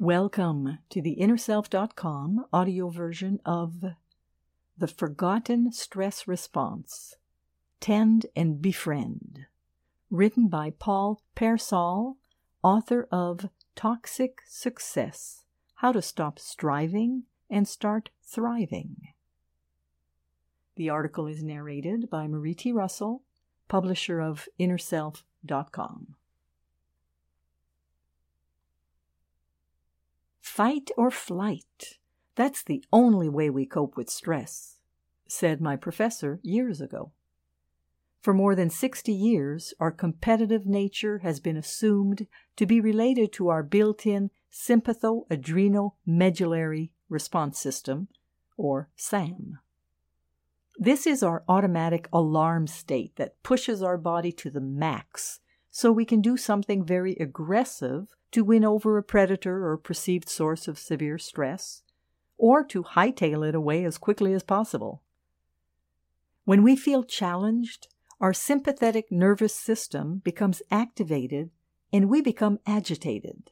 Welcome to the InnerSelf.com audio version of The Forgotten Stress Response, Tend and Befriend, written by Paul Pearsall, author of Toxic Success, How to Stop Striving and Start Thriving. The article is narrated by Marie T. Russell, publisher of InnerSelf.com. Fight or flight. That's the only way we cope with stress, said my professor years ago. For more than 60 years, our competitive nature has been assumed to be related to our built-in sympatho-adreno-medullary response system, or SAM. This is our automatic alarm state that pushes our body to the max so we can do something very aggressive to win over a predator or perceived source of severe stress, or to hightail it away as quickly as possible. When we feel challenged, our sympathetic nervous system becomes activated and we become agitated.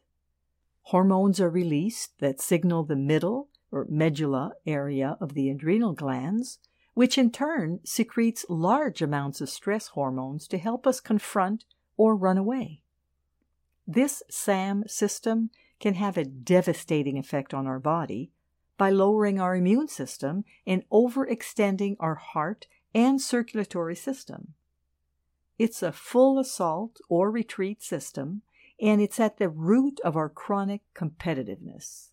Hormones are released that signal the middle or medulla area of the adrenal glands, which in turn secretes large amounts of stress hormones to help us confront or run away. This SAM system can have a devastating effect on our body by lowering our immune system and overextending our heart and circulatory system. It's a full assault or retreat system, and it's at the root of our chronic competitiveness.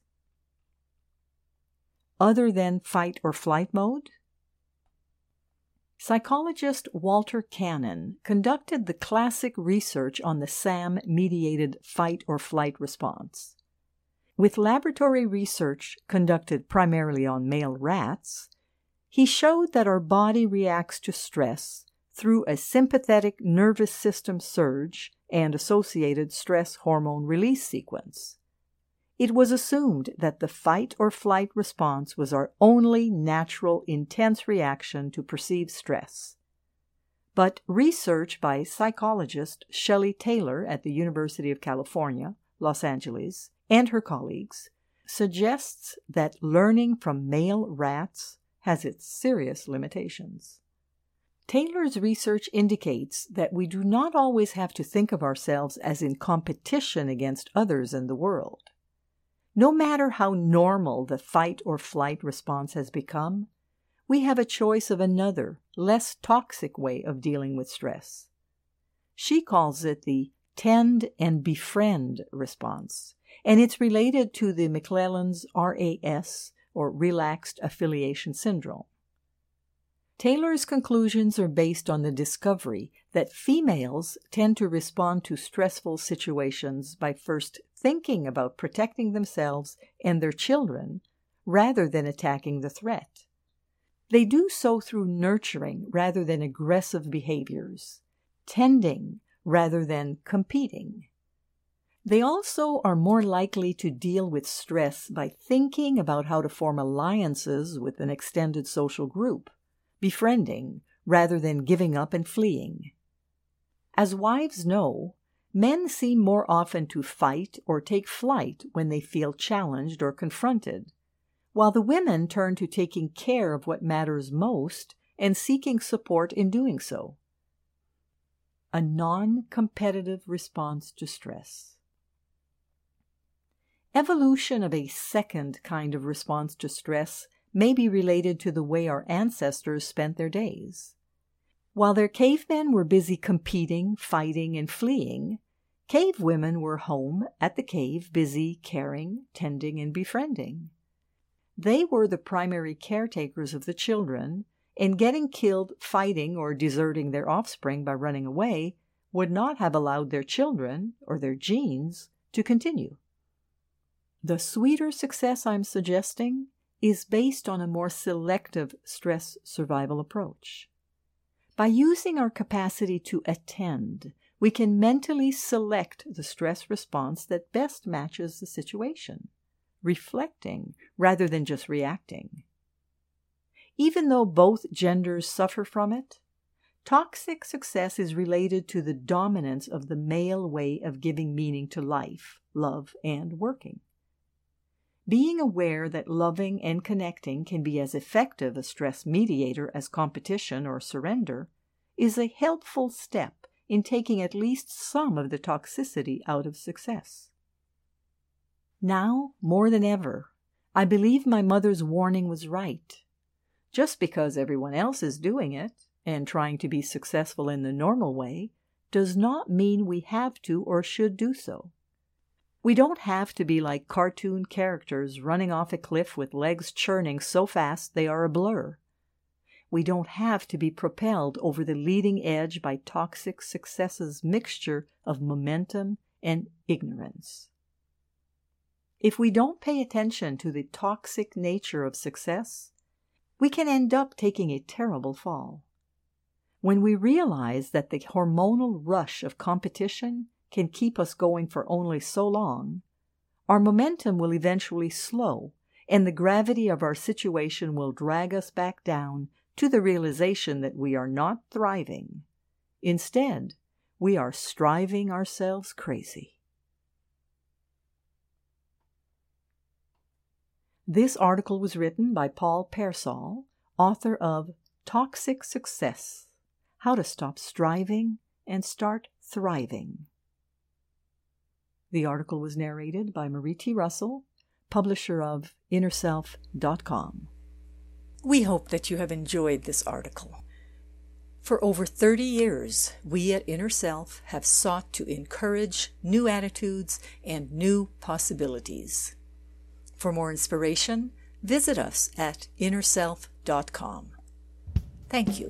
Other than fight or flight mode, psychologist Walter Cannon conducted the classic research on the SAM-mediated fight-or-flight response. With laboratory research conducted primarily on male rats, he showed that our body reacts to stress through a sympathetic nervous system surge and associated stress hormone release sequence. It was assumed that the fight-or-flight response was our only natural, intense reaction to perceived stress. But research by psychologist Shelley Taylor at the University of California, Los Angeles, and her colleagues suggests that learning from male rats has its serious limitations. Taylor's research indicates that we do not always have to think of ourselves as in competition against others in the world. No matter how normal the fight-or-flight response has become, we have a choice of another, less toxic way of dealing with stress. She calls it the tend and befriend response, and it's related to the McClelland's RAS, or Relaxed Affiliation Syndrome. Taylor's conclusions are based on the discovery that females tend to respond to stressful situations by first thinking about protecting themselves and their children rather than attacking the threat. They do so through nurturing rather than aggressive behaviors, tending rather than competing. They also are more likely to deal with stress by thinking about how to form alliances with an extended social group, befriending rather than giving up and fleeing. As wives know, men seem more often to fight or take flight when they feel challenged or confronted, while the women turn to taking care of what matters most and seeking support in doing so. A non-competitive response to stress. Evolution of a second kind of response to stress may be related to the way our ancestors spent their days. While their cavemen were busy competing, fighting, and fleeing, cave women were home at the cave busy caring, tending, and befriending. They were the primary caretakers of the children, and getting killed fighting or deserting their offspring by running away would not have allowed their children, or their genes, to continue. The sweeter success I'm suggesting is based on a more selective stress survival approach. By using our capacity to attend, we can mentally select the stress response that best matches the situation, reflecting rather than just reacting. Even though both genders suffer from it, toxic success is related to the dominance of the male way of giving meaning to life, love, and working. Being aware that loving and connecting can be as effective a stress mediator as competition or surrender is a helpful step in taking at least some of the toxicity out of success. Now, more than ever, I believe my mother's warning was right. Just because everyone else is doing it, and trying to be successful in the normal way, does not mean we have to or should do so. We don't have to be like cartoon characters running off a cliff with legs churning so fast they are a blur. We don't have to be propelled over the leading edge by toxic success's mixture of momentum and ignorance. If we don't pay attention to the toxic nature of success, we can end up taking a terrible fall. When we realize that the hormonal rush of competition can keep us going for only so long, our momentum will eventually slow, and the gravity of our situation will drag us back down to the realization that we are not thriving. Instead, we are striving ourselves crazy. This article was written by Paul Pearsall, author of Toxic Success: How to Stop Striving and Start Thriving. The article was narrated by Marie T. Russell, publisher of InnerSelf.com. We hope that you have enjoyed this article. For over 30 years, we at InnerSelf have sought to encourage new attitudes and new possibilities. For more inspiration, visit us at InnerSelf.com. Thank you.